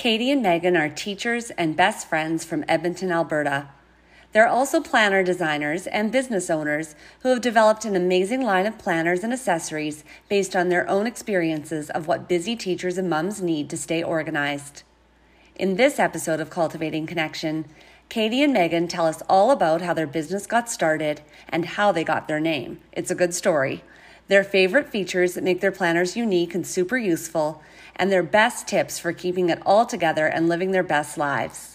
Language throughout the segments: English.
Katie and Megan are teachers and best friends from Edmonton, Alberta. They're also planner designers and business owners who have developed an amazing line of planners and accessories based on their own experiences of what busy teachers and mums need to stay organized. In this episode of Cultivating Connection, Katie and Megan tell us all about how their business got started and how they got their name. It's a good story. Their favorite features that make their planners unique and super useful, and their best tips for keeping it all together and living their best lives.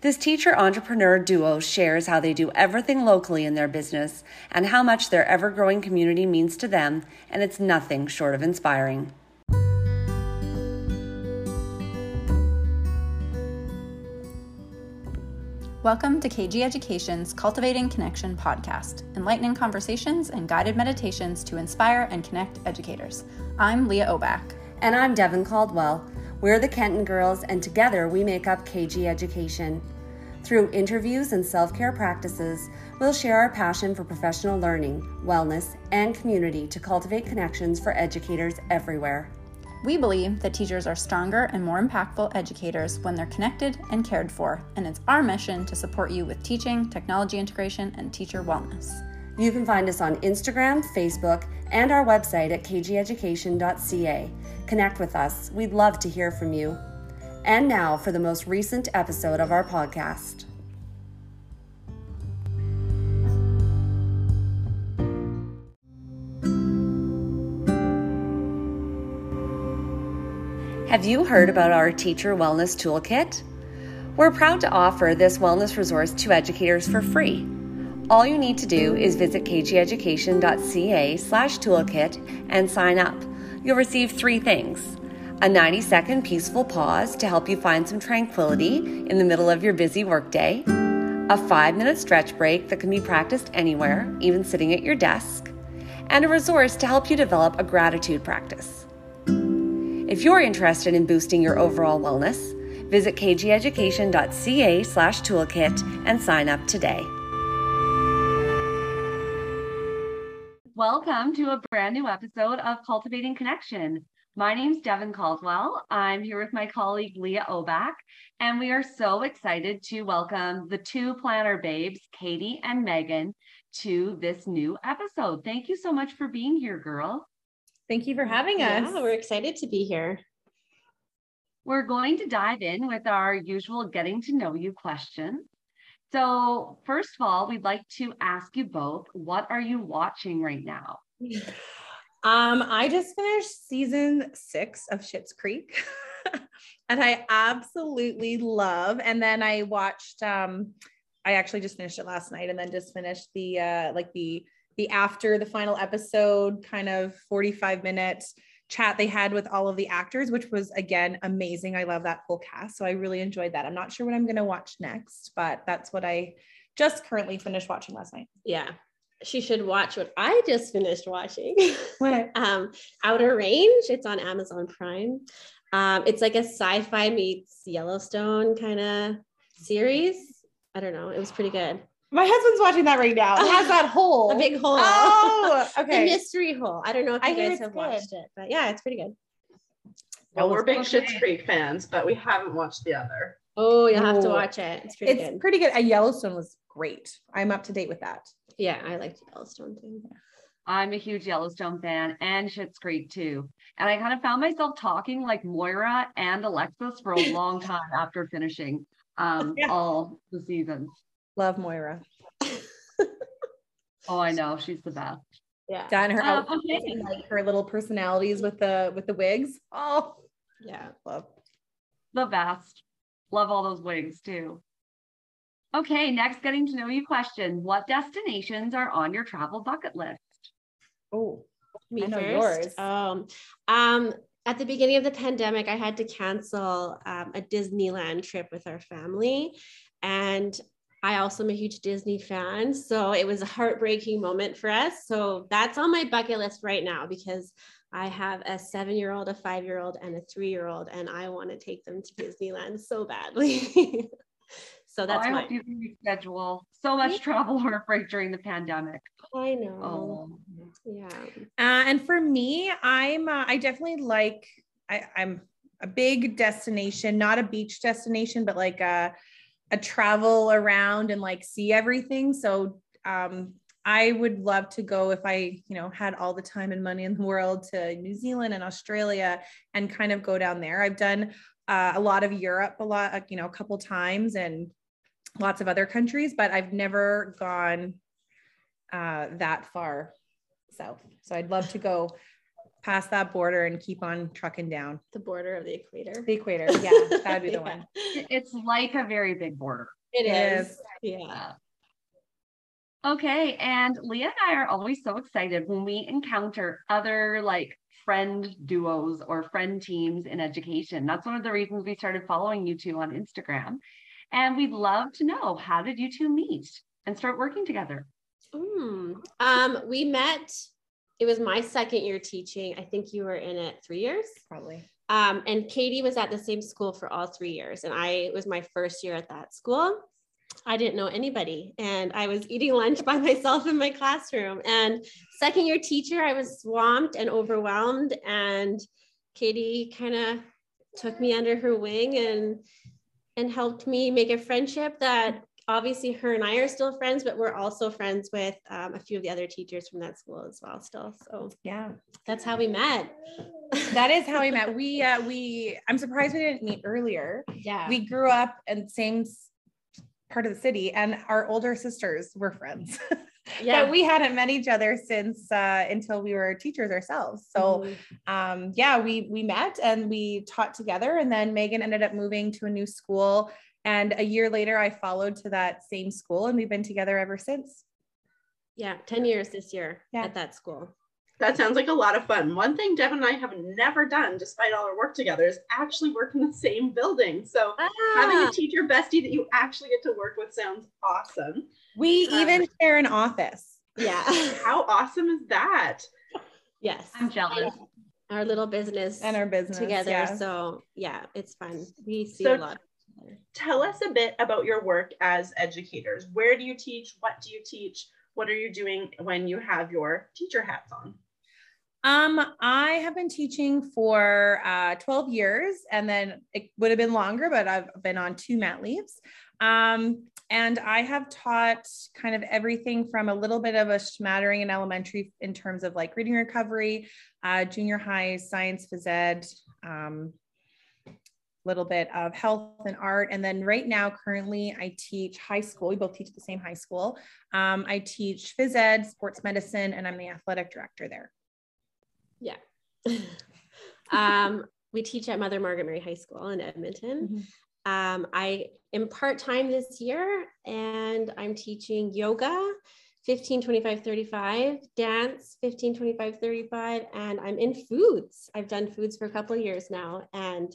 This teacher-entrepreneur duo shares how they do everything locally in their business and how much their ever-growing community means to them, and it's nothing short of inspiring. Welcome to KG Education's Cultivating Connection podcast, enlightening conversations and guided meditations to inspire and connect educators. I'm Leah Obach. And I'm Devin Caldwell. We're the Kenton girls, and together we make up KG Education. Through interviews and self-care practices, we'll share our passion for professional learning, wellness, and community to cultivate connections for educators everywhere. We believe that teachers are stronger and more impactful educators when they're connected and cared for, and it's our mission to support you with teaching, technology integration, and teacher wellness. You can find us on Instagram, Facebook, and our website at kgeducation.ca. Connect with us. We'd love to hear from you. And now for the most recent episode of our podcast. Have you heard about our Teacher Wellness Toolkit? We're proud to offer this wellness resource to educators for free. All you need to do is visit kgeducation.ca/toolkit and sign up. You'll receive three things: a 90-second peaceful pause to help you find some tranquility in the middle of your busy workday, a 5-minute stretch break that can be practiced anywhere, even sitting at your desk, and a resource to help you develop a gratitude practice. If you're interested in boosting your overall wellness, visit kgeducation.ca/toolkit and sign up today. Welcome to a brand new episode of Cultivating Connection. My name's Devin Caldwell. I'm here with my colleague Leah Obach, and we are so excited to welcome the two planner babes, Katie and Megan, to this new episode. Thank you so much for being here, girls. Thank you for having us. Yeah, we're excited to be here. We're going to dive in with our usual getting to know you question. So first of all, we'd like to ask you both, what are you watching right now? I just finished season 6 of Schitt's Creek and I absolutely love. And then I watched, I actually just finished it last night and then just finished the after the final episode kind of 45-minute chat they had with all of the actors, which was again amazing. I love that whole cast. So I really enjoyed that. I'm not sure what I'm going to watch next, but that's what I just currently finished watching last night. Yeah. She should watch what I just finished watching. What? Outer Range. It's on Amazon Prime. It's like a sci-fi meets Yellowstone kind of series. I don't know. It was pretty good. My husband's watching that right now. It has that hole. A big hole. Oh, okay. The mystery hole. I don't know if you guys have watched it, but yeah, it's pretty good. Well, we're big Schitt's Creek fans, but we haven't watched the other. Oh, you'll have to watch it. It's pretty good. It's pretty good. Yellowstone was great. I'm up to date with that. Yeah, I liked Yellowstone too. I'm a huge Yellowstone fan and Schitt's Creek too. And I kind of found myself talking like Moira and Alexis for a long time after finishing all the seasons. Love Moira. Oh, I know, she's the best. Yeah, done her and, like, her little personalities with the wigs. Oh, yeah, love the best. Love all those wigs too. Okay, next getting to know you question: what destinations are on your travel bucket list? Oh, me first. I know yours. At the beginning of the pandemic, I had to cancel a Disneyland trip with our family, and I also am a huge Disney fan, so it was a heartbreaking moment for us. So that's on my bucket list right now because I have a 7-year-old, a 5-year-old, and a 3-year-old, and I want to take them to Disneyland so badly. So that's I hope you can reschedule. So much travel heartbreak during the pandemic. I know. Oh. Yeah. And for me, I definitely like, I'm a big destination, not a beach destination, but like a travel around and like see everything. So I would love to go if I, you know, had all the time and money in the world to New Zealand and Australia and kind of go down there. I've done a lot of Europe, a couple times, and lots of other countries, but I've never gone that far south. So I'd love to go past that border and keep on trucking down. The border of the equator. The equator. Yeah, that'd be the one. It's like a very big border. It is. Yeah. Okay. And Leah and I are always so excited when we encounter other like friend duos or friend teams in education. That's one of the reasons we started following you two on Instagram. And we'd love to know, how did you two meet and start working together? We met, it was my second year teaching. I think you were in it 3 years. Probably. And Katie was at the same school for all 3 years. And it was my first year at that school. I didn't know anybody, and I was eating lunch by myself in my classroom. And second year teacher, I was swamped and overwhelmed, and Katie kind of took me under her wing and helped me make a friendship that obviously her and I are still friends, but we're also friends with a few of the other teachers from that school as well still. So yeah, that's how we met. That is how we met. I'm surprised we didn't meet earlier. Yeah. We grew up in the same part of the city, and our older sisters were friends. Yeah. But we hadn't met each other since until we were teachers ourselves. So we met and we taught together, and then Megan ended up moving to a new school, and a year later I followed to that same school, and we've been together ever since. Yeah, 10 years this year at that school. That sounds like a lot of fun. One thing Deb and I have never done, despite all our work together, is actually work in the same building. So having a teacher bestie that you actually get to work with sounds awesome. We even share an office. Yeah. How awesome is that? Yes. I'm jealous. Our little business. And our business. Together. Yeah. So yeah, it's fun. We see a lot. Tell us a bit about your work as educators. Where do you teach? What do you teach? What are you doing when you have your teacher hats on? I have been teaching for 12 years, and then it would have been longer, but I've been on 2 mat leaves. And I have taught kind of everything from a little bit of a smattering in elementary in terms of like reading recovery, junior high, science, phys ed, little bit of health and art. And then right now, currently I teach high school. We both teach at the same high school. I teach phys ed, sports medicine, and I'm the athletic director there. Yeah. We teach at Mother Margaret Mary High School in Edmonton. Mm-hmm. I am part-time this year, and I'm teaching yoga, 15-25-35, dance, 15-25-35, and I'm in foods. I've done foods for a couple of years now, and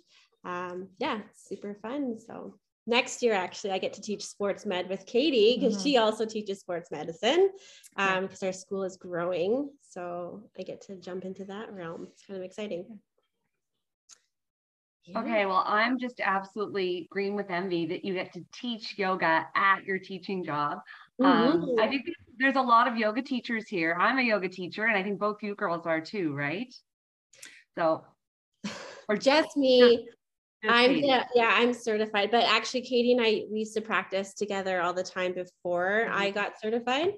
super fun. So next year, actually, I get to teach sports med with Katie, because she also teaches sports medicine, because our school is growing. So I get to jump into that realm. It's kind of exciting. Yeah. Okay. Well, I'm just absolutely green with envy that you get to teach yoga at your teaching job. I think there's a lot of yoga teachers here. I'm a yoga teacher, and I think both you girls are too, right? So, or just me. I'm certified, but actually Katie and I, we used to practice together all the time before I got certified.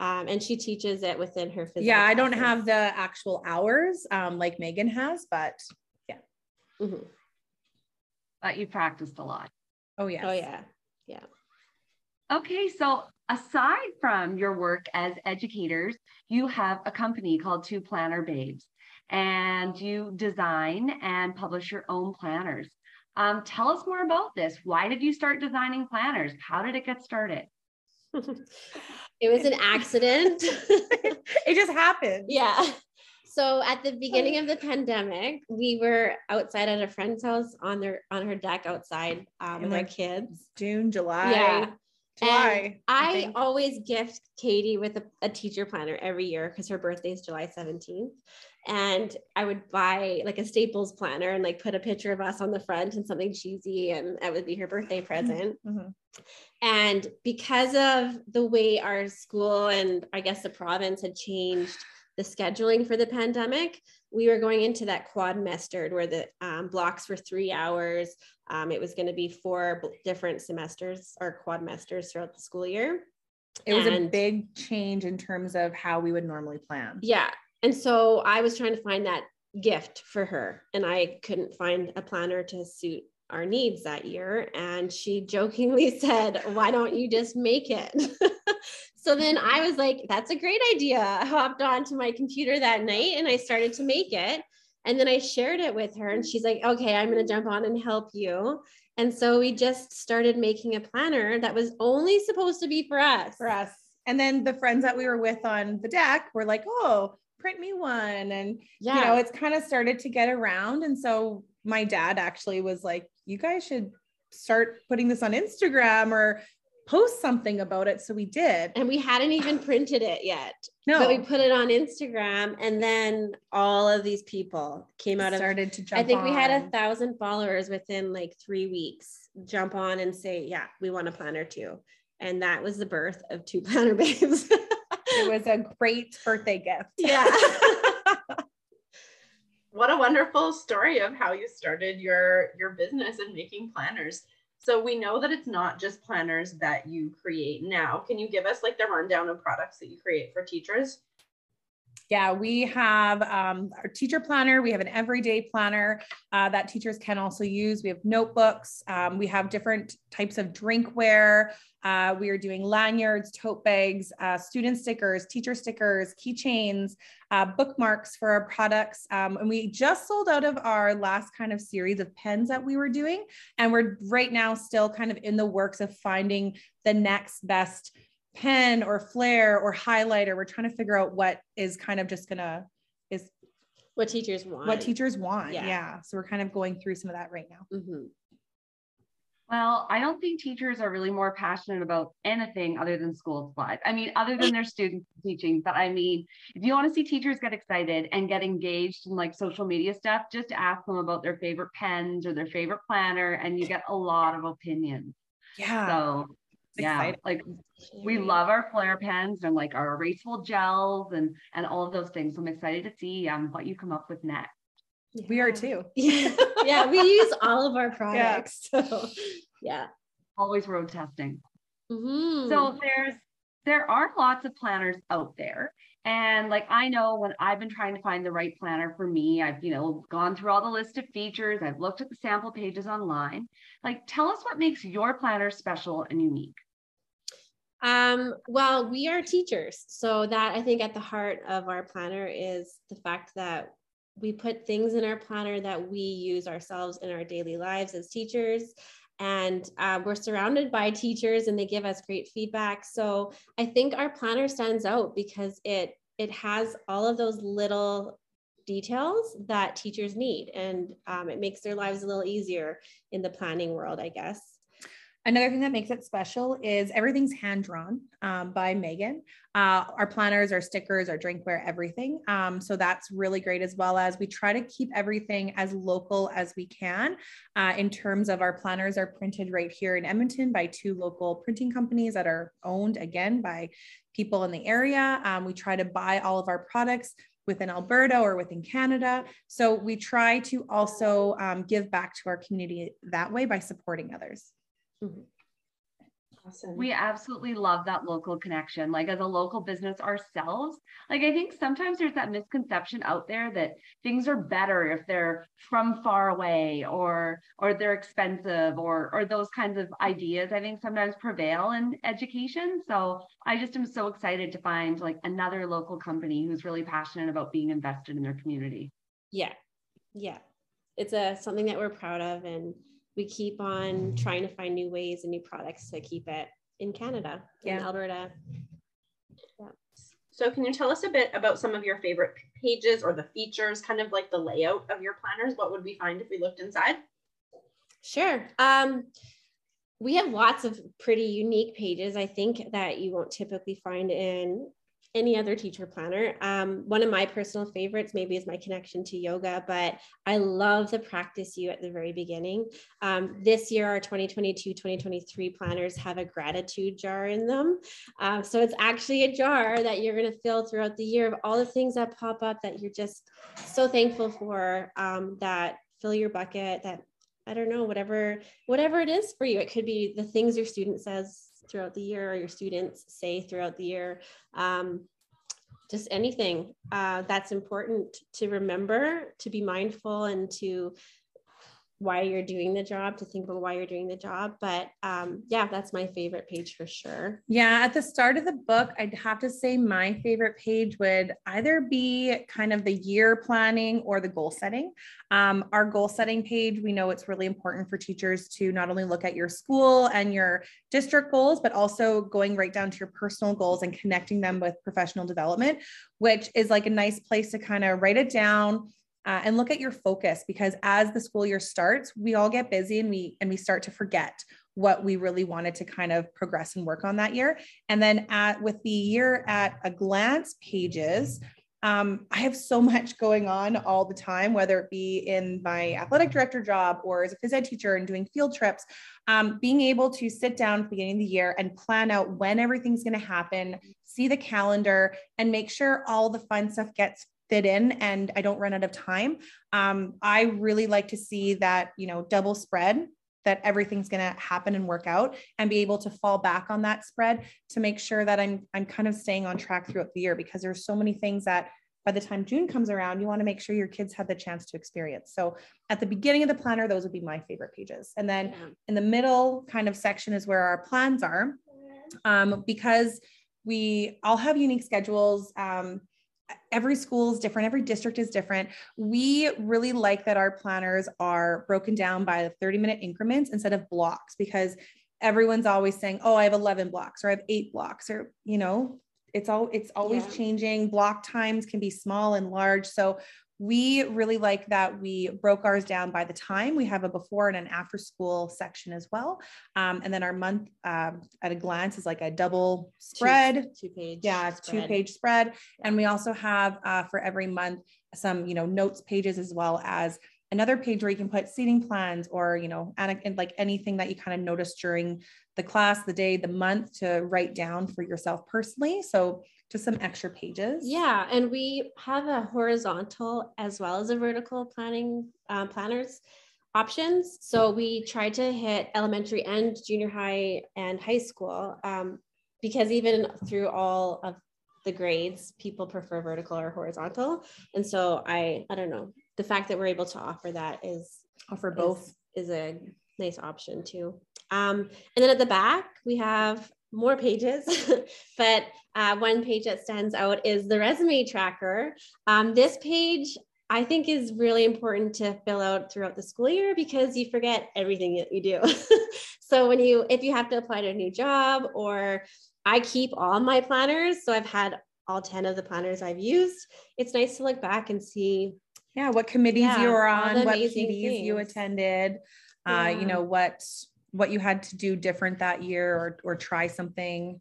And she teaches it within her physical. Yeah. I don't have the actual hours like Megan has, but yeah. Mm-hmm. But you practiced a lot. Oh yeah. Oh yeah. Yeah. Okay. So aside from your work as educators, you have a company called Two Planner Babes, and you design and publish your own planners. Tell us more about this. Why did you start designing planners? How did it get started? It was an accident. It just happened. Yeah. So at the beginning of the pandemic, we were outside at a friend's house on her deck outside with our kids. June, July. Yeah. And I always gift Katie with a teacher planner every year, because her birthday is July 17th. And I would buy like a Staples planner and like put a picture of us on the front and something cheesy, and that would be her birthday present. Mm-hmm. And because of the way our school and I guess the province had changed the scheduling for the pandemic, we were going into that quadmestered where the blocks were 3 hours. It was going to be 4 different semesters or quadmesters throughout the school year. It was a big change in terms of how we would normally plan. Yeah. And so I was trying to find that gift for her, and I couldn't find a planner to suit our needs that year. And she jokingly said, why don't you just make it? So then I was like, that's a great idea. I hopped onto my computer that night and I started to make it. And then I shared it with her and she's like, okay, I'm going to jump on and help you. And so we just started making a planner that was only supposed to be for us. And then the friends that we were with on the deck were like, oh, print me one. And, you know, it's kind of started to get around. And so my dad actually was like, you guys should start putting this on Instagram or post something about it. So we did. And we hadn't even printed it yet. No. But we put it on Instagram. And then all of these people came out started to jump on. I think we had 1,000 followers within like 3 weeks jump on and say, yeah, we want a planner too. And that was the birth of Two Planner Babes. It was a great birthday gift. Yeah. What a wonderful story of how you started your business and making planners. So we know that it's not just planners that you create now. Can you give us like the rundown of products that you create for teachers? Yeah, we have our teacher planner. We have an everyday planner that teachers can also use. We have notebooks. We have different types of drinkware. We are doing lanyards, tote bags, student stickers, teacher stickers, keychains, bookmarks for our products. And we just sold out of our last kind of series of pens that we were doing. And we're right now still kind of in the works of finding the next best pen or flare or highlighter. We're trying to figure out what is kind of just gonna is what teachers want. Yeah. So we're kind of going through some of that right now. Mm-hmm. Well, I don't think teachers are really more passionate about anything other than school supplies. I mean, other than their students teaching, but I mean, if you want to see teachers get excited and get engaged in like social media stuff, just ask them about their favorite pens or their favorite planner, and you get a lot of opinions. Yeah. So yeah, like we love our flare pens and like our erasable gels and all of those things. So I'm excited to see what you come up with next. Yeah. We are too. Yeah, we use all of our products. Yeah. So yeah, always road testing. Mm-hmm. So there are lots of planners out there. And like, I know when I've been trying to find the right planner for me, I've, you know, gone through all the list of features. I've looked at the sample pages online. Like, tell us what makes your planner special and unique. Well, we are teachers. So that I think at the heart of our planner is the fact that we put things in our planner that we use ourselves in our daily lives as teachers. And we're surrounded by teachers and they give us great feedback. So I think our planner stands out because it has all of those little details that teachers need, and it makes their lives a little easier in the planning world, I guess. Another thing that makes it special is everything's hand-drawn by Megan. Our planners, our stickers, our drinkware, everything. So that's really great, as well as we try to keep everything as local as we can in terms of our planners are printed right here in Edmonton by 2 local printing companies that are owned again by people in the area. We try to buy all of our products within Alberta or within Canada. So we try to also give back to our community that way by supporting others. Mm-hmm. Awesome. We absolutely love that local connection. Like, as a local business ourselves, like I think sometimes there's that misconception out there that things are better if they're from far away or they're expensive or those kinds of ideas I think sometimes prevail in education. So I just am so excited to find like another local company who's really passionate about being invested in their community. Yeah. Yeah. It's something that we're proud of, and we keep on trying to find new ways and new products to keep it in Canada, in Alberta. Yeah. So can you tell us a bit about some of your favorite pages or the features, kind of like the layout of your planners? What would we find if we looked inside? Sure. We have lots of pretty unique pages, I think, that you won't typically find in any other teacher planner. One of my personal favorites maybe is my connection to yoga, but I love the practice you at the very beginning. This year, our 2022-2023 planners have a gratitude jar in them. So it's actually a jar that you're going to fill throughout the year of all the things that pop up that you're just so thankful for, that fill your bucket, that, I don't know, whatever it is for you. It could be the things your student says throughout the year, or your students say throughout the year, just anything that's important to remember, to be mindful, and to why you're doing the job, to think about why you're doing the job. But yeah, that's my favorite page for sure. Yeah, at the start of the book, I'd have to say my favorite page would either be kind of the year planning or the goal setting. Our goal setting page, we know it's really important for teachers to not only look at your school and your district goals, but also going right down to your personal goals and connecting them with professional development, which is like a nice place to kind of write it down. And look at your focus, because as the school year starts, we all get busy and we start to forget what we really wanted to kind of progress and work on that year. And then with the year at a glance pages, I have so much going on all the time, whether it be in my athletic director job or as a phys ed teacher and doing field trips, being able to sit down at the beginning of the year and plan out when everything's going to happen, see the calendar, and make sure all the fun stuff gets fit in and I don't run out of time. I really like to see that, you know, double spread, that everything's going to happen and work out, and be able to fall back on that spread to make sure that I'm kind of staying on track throughout the year, because there's so many things that by the time June comes around, you want to make sure your kids have the chance to experience. So at the beginning of the planner, those would be my favorite pages. And then in the middle kind of section is where our plans are, because we all have unique schedules. Every school is different. Every district is different. We really like that our planners are broken down by 30-minute increments instead of blocks, because everyone's always saying, oh, I have 11 blocks, or I have 8 blocks, or, you know, it's always changing. Block times can be small and large. So we really like that we broke ours down by the time. We have a before and an after school section as well. And then our month at a glance is like a double spread. Two page spread. And we also have for every month, some, you know, notes pages, as well as another page where you can put seating plans, or, you know, and like anything that you kind of notice during the class, the day, the month, to write down for yourself personally. So just some extra pages. Yeah. And we have a horizontal as well as a vertical planning planners options. So we try to hit elementary and junior high and high school, because even through all of the grades, people prefer vertical or horizontal. And so I don't know, the fact that we're able to offer that is a nice option too. And then at the back, we have more pages, but one page that stands out is the resume tracker. This page, I think, is really important to fill out throughout the school year, because you forget everything that you do. So if you have to apply to a new job, or I keep all my planners, so I've had all 10 of the planners I've used. It's nice to look back and see, yeah, what committees you were on, what PDs you attended, you know, what you had to do different that year, or try something.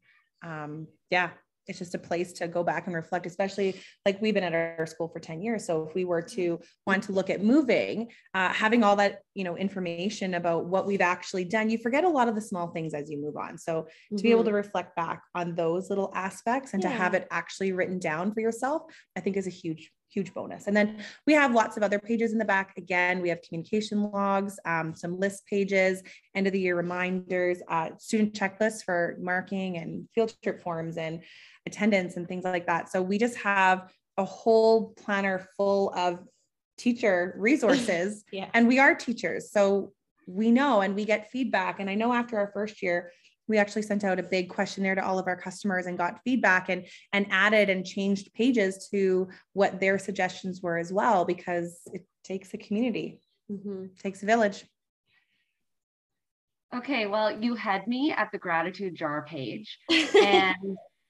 Yeah, it's just a place to go back and reflect, especially like we've been at our school for 10 years. So if we were to want to look at moving, having all that, you know, information about what we've actually done, you forget a lot of the small things as you move on. So to be able to reflect back on those little aspects and to have it actually written down for yourself, I think is a huge bonus. And then we have lots of other pages in the back. Again, we have communication logs, some list pages, end of the year reminders, student checklists for marking and field trip forms and attendance and things like that. So we just have a whole planner full of teacher resources. And we are teachers, so we know, and we get feedback. And I know after our first year, we actually sent out a big questionnaire to all of our customers and got feedback, and added and changed pages to what their suggestions were as well, because it takes a community, it takes a village. Okay, well, you had me at the gratitude jar page, and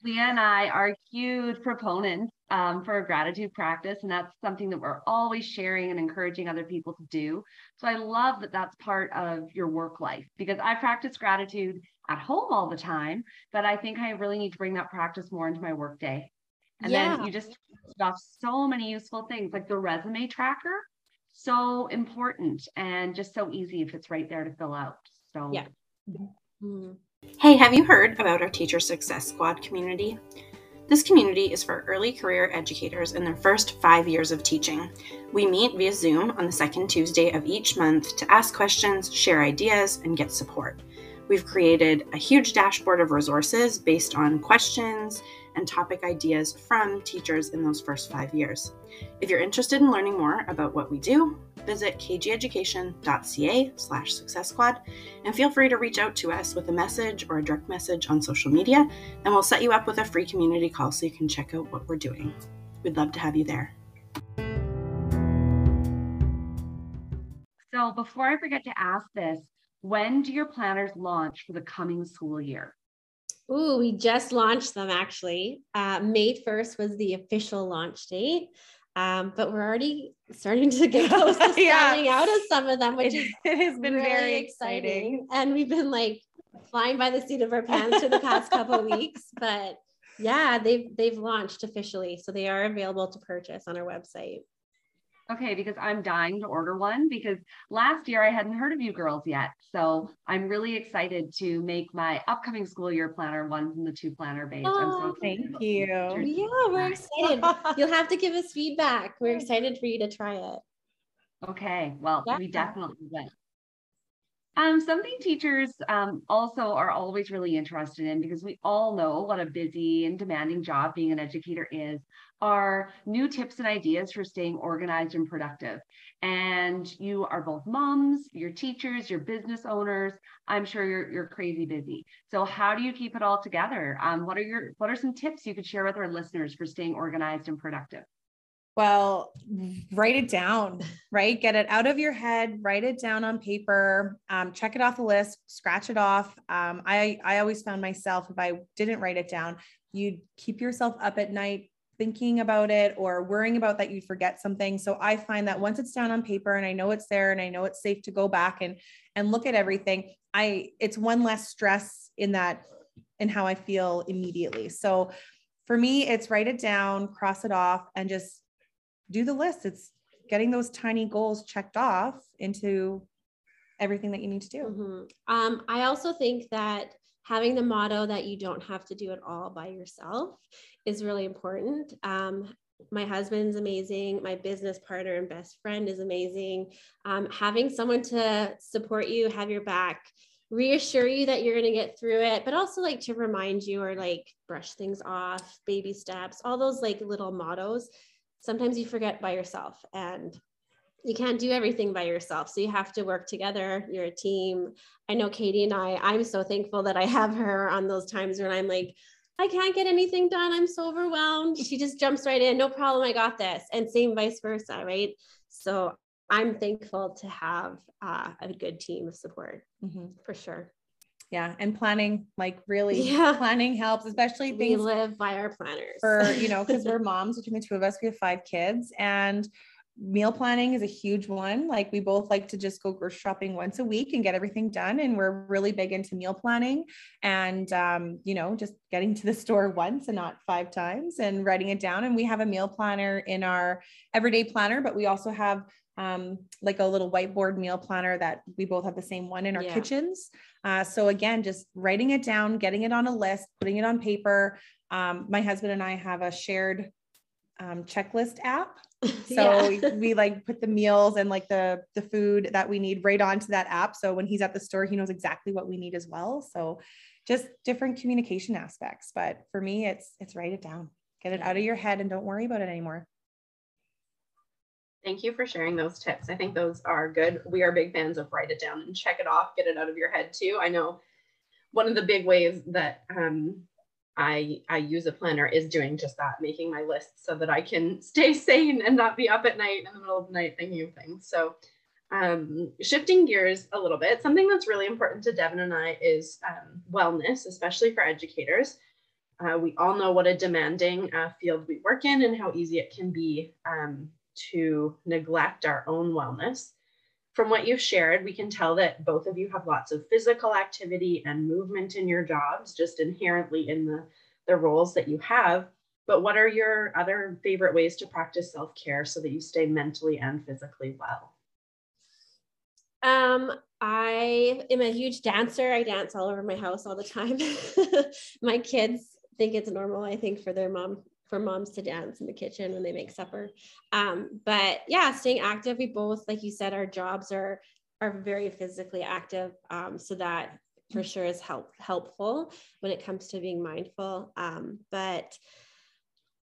Leah and I are huge proponents for a gratitude practice, and that's something that we're always sharing and encouraging other people to do. So I love that that's part of your work life, because I practice gratitude at home all the time, but I think I really need to bring that practice more into my work day. And then you just touched off so many useful things, like the resume tracker, so important and just so easy if it's right there to fill out. So yeah. Mm-hmm. Hey, have you heard about our Teacher Success Squad community? This community is for early career educators in their first 5 years of teaching. We meet via Zoom on the second Tuesday of each month to ask questions, share ideas, and get support. We've created a huge dashboard of resources based on questions and topic ideas from teachers in those first 5 years. If you're interested in learning more about what we do, visit kgeducation.ca/success squad and feel free to reach out to us with a message or a direct message on social media, and we'll set you up with a free community call so you can check out what we're doing. We'd love to have you there. So before I forget to ask this, when do your planners launch for the coming school year? Ooh, we just launched them actually. May 1st was the official launch date, but we're already starting to get close to selling out of some of them, which it has been really very exciting. And we've been like flying by the seat of our pants for the past couple of weeks, but yeah, they've launched officially. So they are available to purchase on our website. Okay, because I'm dying to order one because last year I hadn't heard of you girls yet. So I'm really excited to make my upcoming school year planner one from the Two Planner Babes. Oh, thank you. Yeah, we're excited. You'll have to give us feedback. We're excited for you to try it. Okay, well, we definitely will. Something teachers also are always really interested in, because we all know what a busy and demanding job being an educator is, are new tips and ideas for staying organized and productive. And you are both moms, you're teachers, you're business owners. I'm sure you're crazy busy. So how do you keep it all together? What are some tips you could share with our listeners for staying organized and productive? Well, write it down, right? Get it out of your head, write it down on paper, check it off the list, scratch it off. I always found myself, if I didn't write it down, you'd keep yourself up at night thinking about it or worrying about that you'd forget something. So I find that once it's down on paper and I know it's there and I know it's safe to go back and look at everything, it's one less stress in how I feel immediately. So for me, it's write it down, cross it off, and just do the list. It's getting those tiny goals checked off into everything that you need to do. Mm-hmm. I also think that having the motto that you don't have to do it all by yourself is really important. My husband's amazing. My business partner and best friend is amazing. Having someone to support you, have your back, reassure you that you're going to get through it, but also like to remind you or like brush things off, baby steps, all those like little mottos. Sometimes you forget by yourself and you can't do everything by yourself. So you have to work together. You're a team. I know Katie and I'm so thankful that I have her on those times when I'm like, I can't get anything done. I'm so overwhelmed. She just jumps right in. No problem. I got this. And same vice versa. Right. So I'm thankful to have a good team of support for sure. Yeah. And planning, like really planning helps, especially things. We live by our planners. Because we're moms, between the two of us, we have 5 kids, and meal planning is a huge one. Like we both like to just go grocery shopping once a week and get everything done. And we're really big into meal planning and, just getting to the store once and not 5 times and writing it down. And we have a meal planner in our everyday planner, but we also have like a little whiteboard meal planner that we both have the same one in our kitchens. So again, just writing it down, getting it on a list, putting it on paper. My husband and I have a shared checklist app. So we like put the meals and like the food that we need right onto that app. So when he's at the store, he knows exactly what we need as well. So just different communication aspects. But for me, it's write it down, get it out of your head and don't worry about it anymore. Thank you for sharing those tips. I think those are good. We are big fans of write it down and check it off, get it out of your head too. I know one of the big ways that I use a planner is doing just that, making my list so that I can stay sane and not be up at night in the middle of the night thinking of things. So shifting gears a little bit, something that's really important to Devin and I is wellness, especially for educators. We all know what a demanding field we work in and how easy it can be to neglect our own wellness. From what you've shared, we can tell that both of you have lots of physical activity and movement in your jobs, just inherently in the roles that you have. But what are your other favorite ways to practice self-care so that you stay mentally and physically well? I am a huge dancer. I dance all over my house all the time. My kids think it's normal, I think, for their mom, for moms to dance in the kitchen when they make supper. But yeah, staying active. We both, like you said, our jobs are very physically active. So that for sure is helpful when it comes to being mindful. But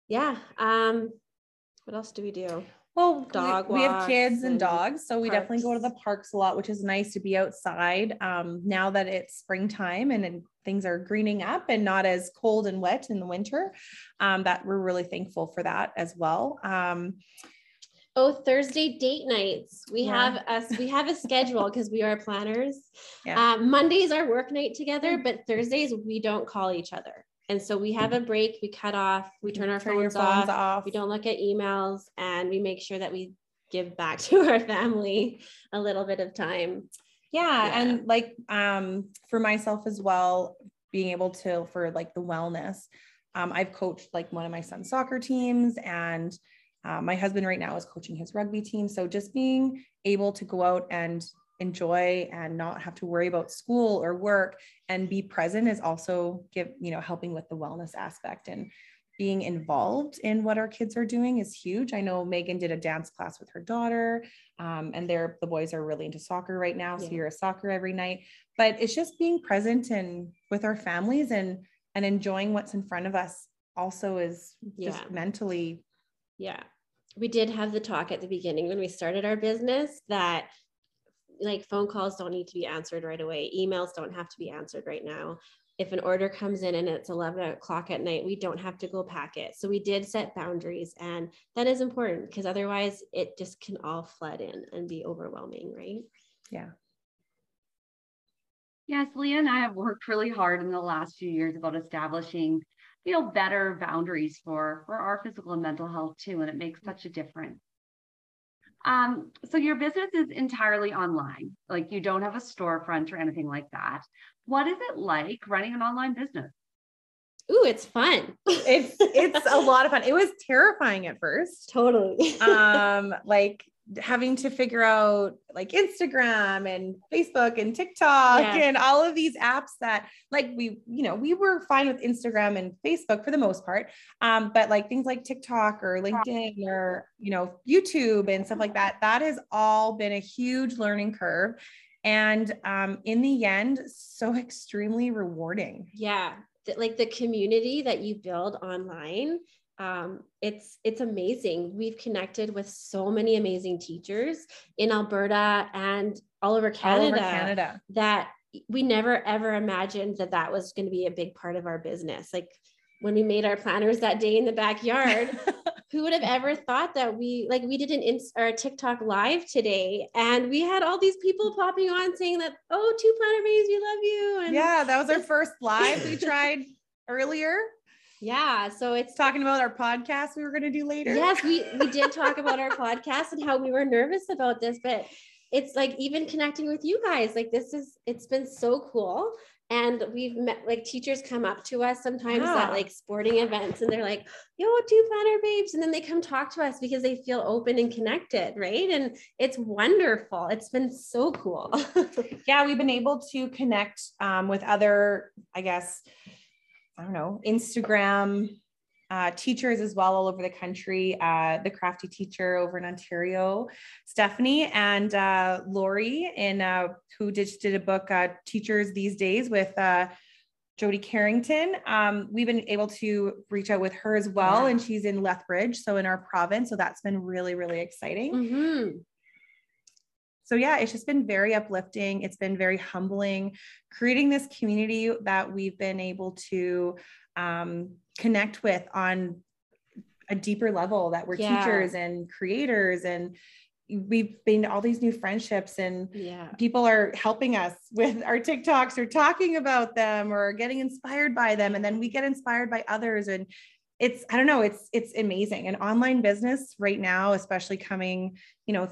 yeah, what else do we do? Well, dog walks. We have kids and dogs, so we definitely go to the parks a lot, which is nice to be outside now that it's springtime and things are greening up and not as cold and wet in the winter. That we're really thankful for that as well. Thursday date nights. We have a schedule because we are planners. Yeah. Mondays are work night together, but Thursdays we don't call each other. And so we have a break, we cut off, we turn our phones off, we don't look at emails, and we make sure that we give back to our family a little bit of time. Yeah. And like, for myself as well, being able to, for like the wellness, I've coached like one of my son's soccer teams, and my husband right now is coaching his rugby team. So just being able to go out and enjoy and not have to worry about school or work and be present is also helping with the wellness aspect, and being involved in what our kids are doing is huge. I know Megan did a dance class with her daughter, and the boys are really into soccer right now. So you're a soccer every night, but it's just being present and with our families and enjoying what's in front of us also is just mentally. Yeah. We did have the talk at the beginning when we started our business that like phone calls don't need to be answered right away. Emails don't have to be answered right now. If an order comes in and it's 11 o'clock at night, we don't have to go pack it. So we did set boundaries, and that is important because otherwise it just can all flood in and be overwhelming, right? Yeah. Yes, Leah and I have worked really hard in the last few years about establishing, better boundaries for our physical and mental health too. And it makes such a difference. So your business is entirely online, like you don't have a storefront or anything like that. What is it like running an online business? Ooh, it's fun. It's a lot of fun. It was terrifying at first. Totally. Like having to figure out like Instagram and Facebook and TikTok and all of these apps that like we were fine with Instagram and Facebook for the most part. But like things like TikTok or LinkedIn or, YouTube and stuff like that, that has all been a huge learning curve. And, in the end, so extremely rewarding. Yeah. Like the community that you build online, it's amazing. We've connected with so many amazing teachers in Alberta and all over Canada that we never, ever imagined that was going to be a big part of our business. Like when we made our planners that day in the backyard, who would have ever thought that we did our TikTok live today, and we had all these people popping on saying that, oh, Two Planner Babes, we love you. And yeah, that was our first live we tried earlier. Yeah. So it's talking about our podcast we were going to do later. Yes. We did talk about our podcast and how we were nervous about this, but it's like even connecting with you guys, like it's been so cool. And we've met like teachers come up to us sometimes at like sporting events, and they're like, yo, Two Planner Babes. And then they come talk to us because they feel open and connected. Right. And it's wonderful. It's been so cool. Yeah. We've been able to connect with other, Instagram teachers as well, all over the country. The crafty teacher over in Ontario, Stephanie, and Lori, and who did a book, Teachers These Days, with Jody Carrington. We've been able to reach out with her as well, and she's in Lethbridge, so in our province. So that's been really, really exciting. Mm-hmm. So yeah, it's just been very uplifting. It's been very humbling, creating this community that we've been able to connect with on a deeper level, that we're teachers and creators, and we've been to all these new friendships, and people are helping us with our TikToks or talking about them or getting inspired by them. And then we get inspired by others, and it's amazing. An online business right now, especially coming,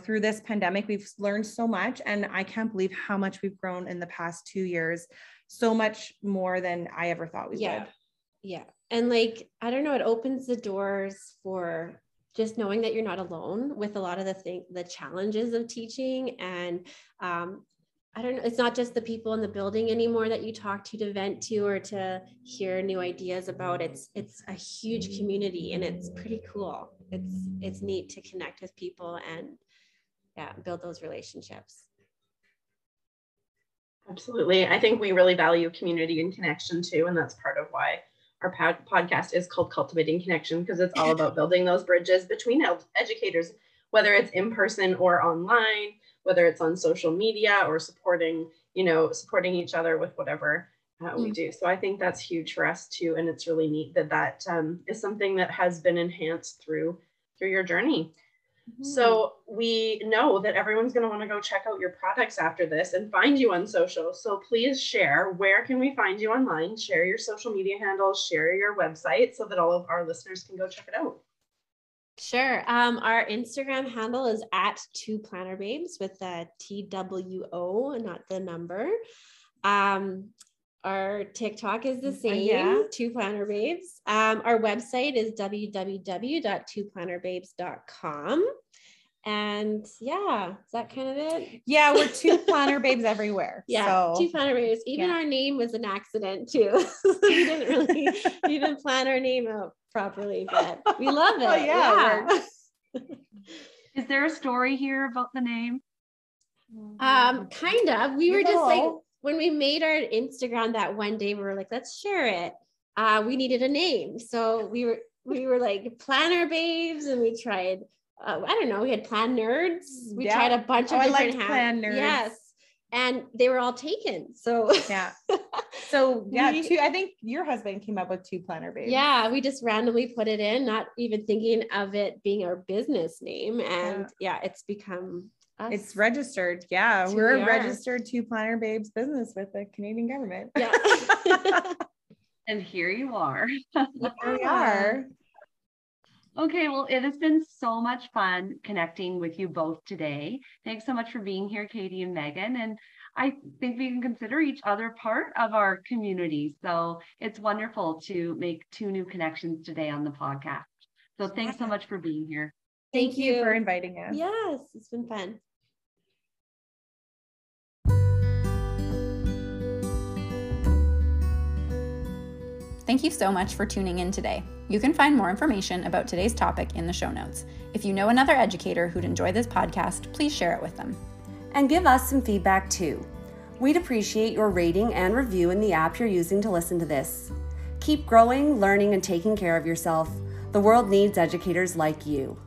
through this pandemic, we've learned so much, and I can't believe how much we've grown in the past 2 years, so much more than I ever thought we would. Yeah. And like, I don't know, it opens the doors for just knowing that you're not alone with a lot of the challenges of teaching. And I don't know, it's not just the people in the building anymore that you talk to vent to or to hear new ideas about. It's a huge community and it's pretty cool. It's neat to connect with people and yeah, build those relationships. Absolutely. I think we really value community and connection too. And that's part of why our podcast is called Cultivating Connection, because it's all about building those bridges between educators, whether it's in person or online, whether it's on social media or supporting each other with whatever we do. So I think that's huge for us too. And it's really neat that is something that has been enhanced through your journey. Mm-hmm. So we know that everyone's going to want to go check out your products after this and find you on social. So please share, where can we find you online? Share your social media handles, share your website so that all of our listeners can go check it out. Sure. Our Instagram handle is @TwoPlannerBabes with a TWO, not the number. Our TikTok is the same, yeah. Two Planner Babes. Our website is www.twoplannerbabes.com. And yeah, is that kind of it? Yeah, we're Two Planner Babes everywhere. Yeah, so. Two Planner Babes. Even our name was an accident too. We didn't really even plan our name out properly, but we love it. Oh, yeah. Is there a story here about the name? Kind of. We were just like, when we made our Instagram that one day, we were like, let's share it. We needed a name. So we were like Planner Babes, and we tried, I don't know, we had Plan Nerds. We tried a bunch of different Plan Nerds. Yes. And they were all taken. So yeah. So yeah, I think your husband came up with Two Planner Babes. Yeah. We just randomly put it in, not even thinking of it being our business name. And yeah it's become us. It's registered. Yeah. We're a registered Two Planner Babes business with the Canadian government. Yeah. And here you are. Here we are. Okay. Well, it has been so much fun connecting with you both today. Thanks so much for being here, Katie and Megan. And I think we can consider each other part of our community. So it's wonderful to make two new connections today on the podcast. So thanks so much for being here. Thank you for inviting us. Yes, it's been fun. Thank you so much for tuning in today. You can find more information about today's topic in the show notes. If you know another educator who'd enjoy this podcast, please share it with them. And give us some feedback too. We'd appreciate your rating and review in the app you're using to listen to this. Keep growing, learning, and taking care of yourself. The world needs educators like you.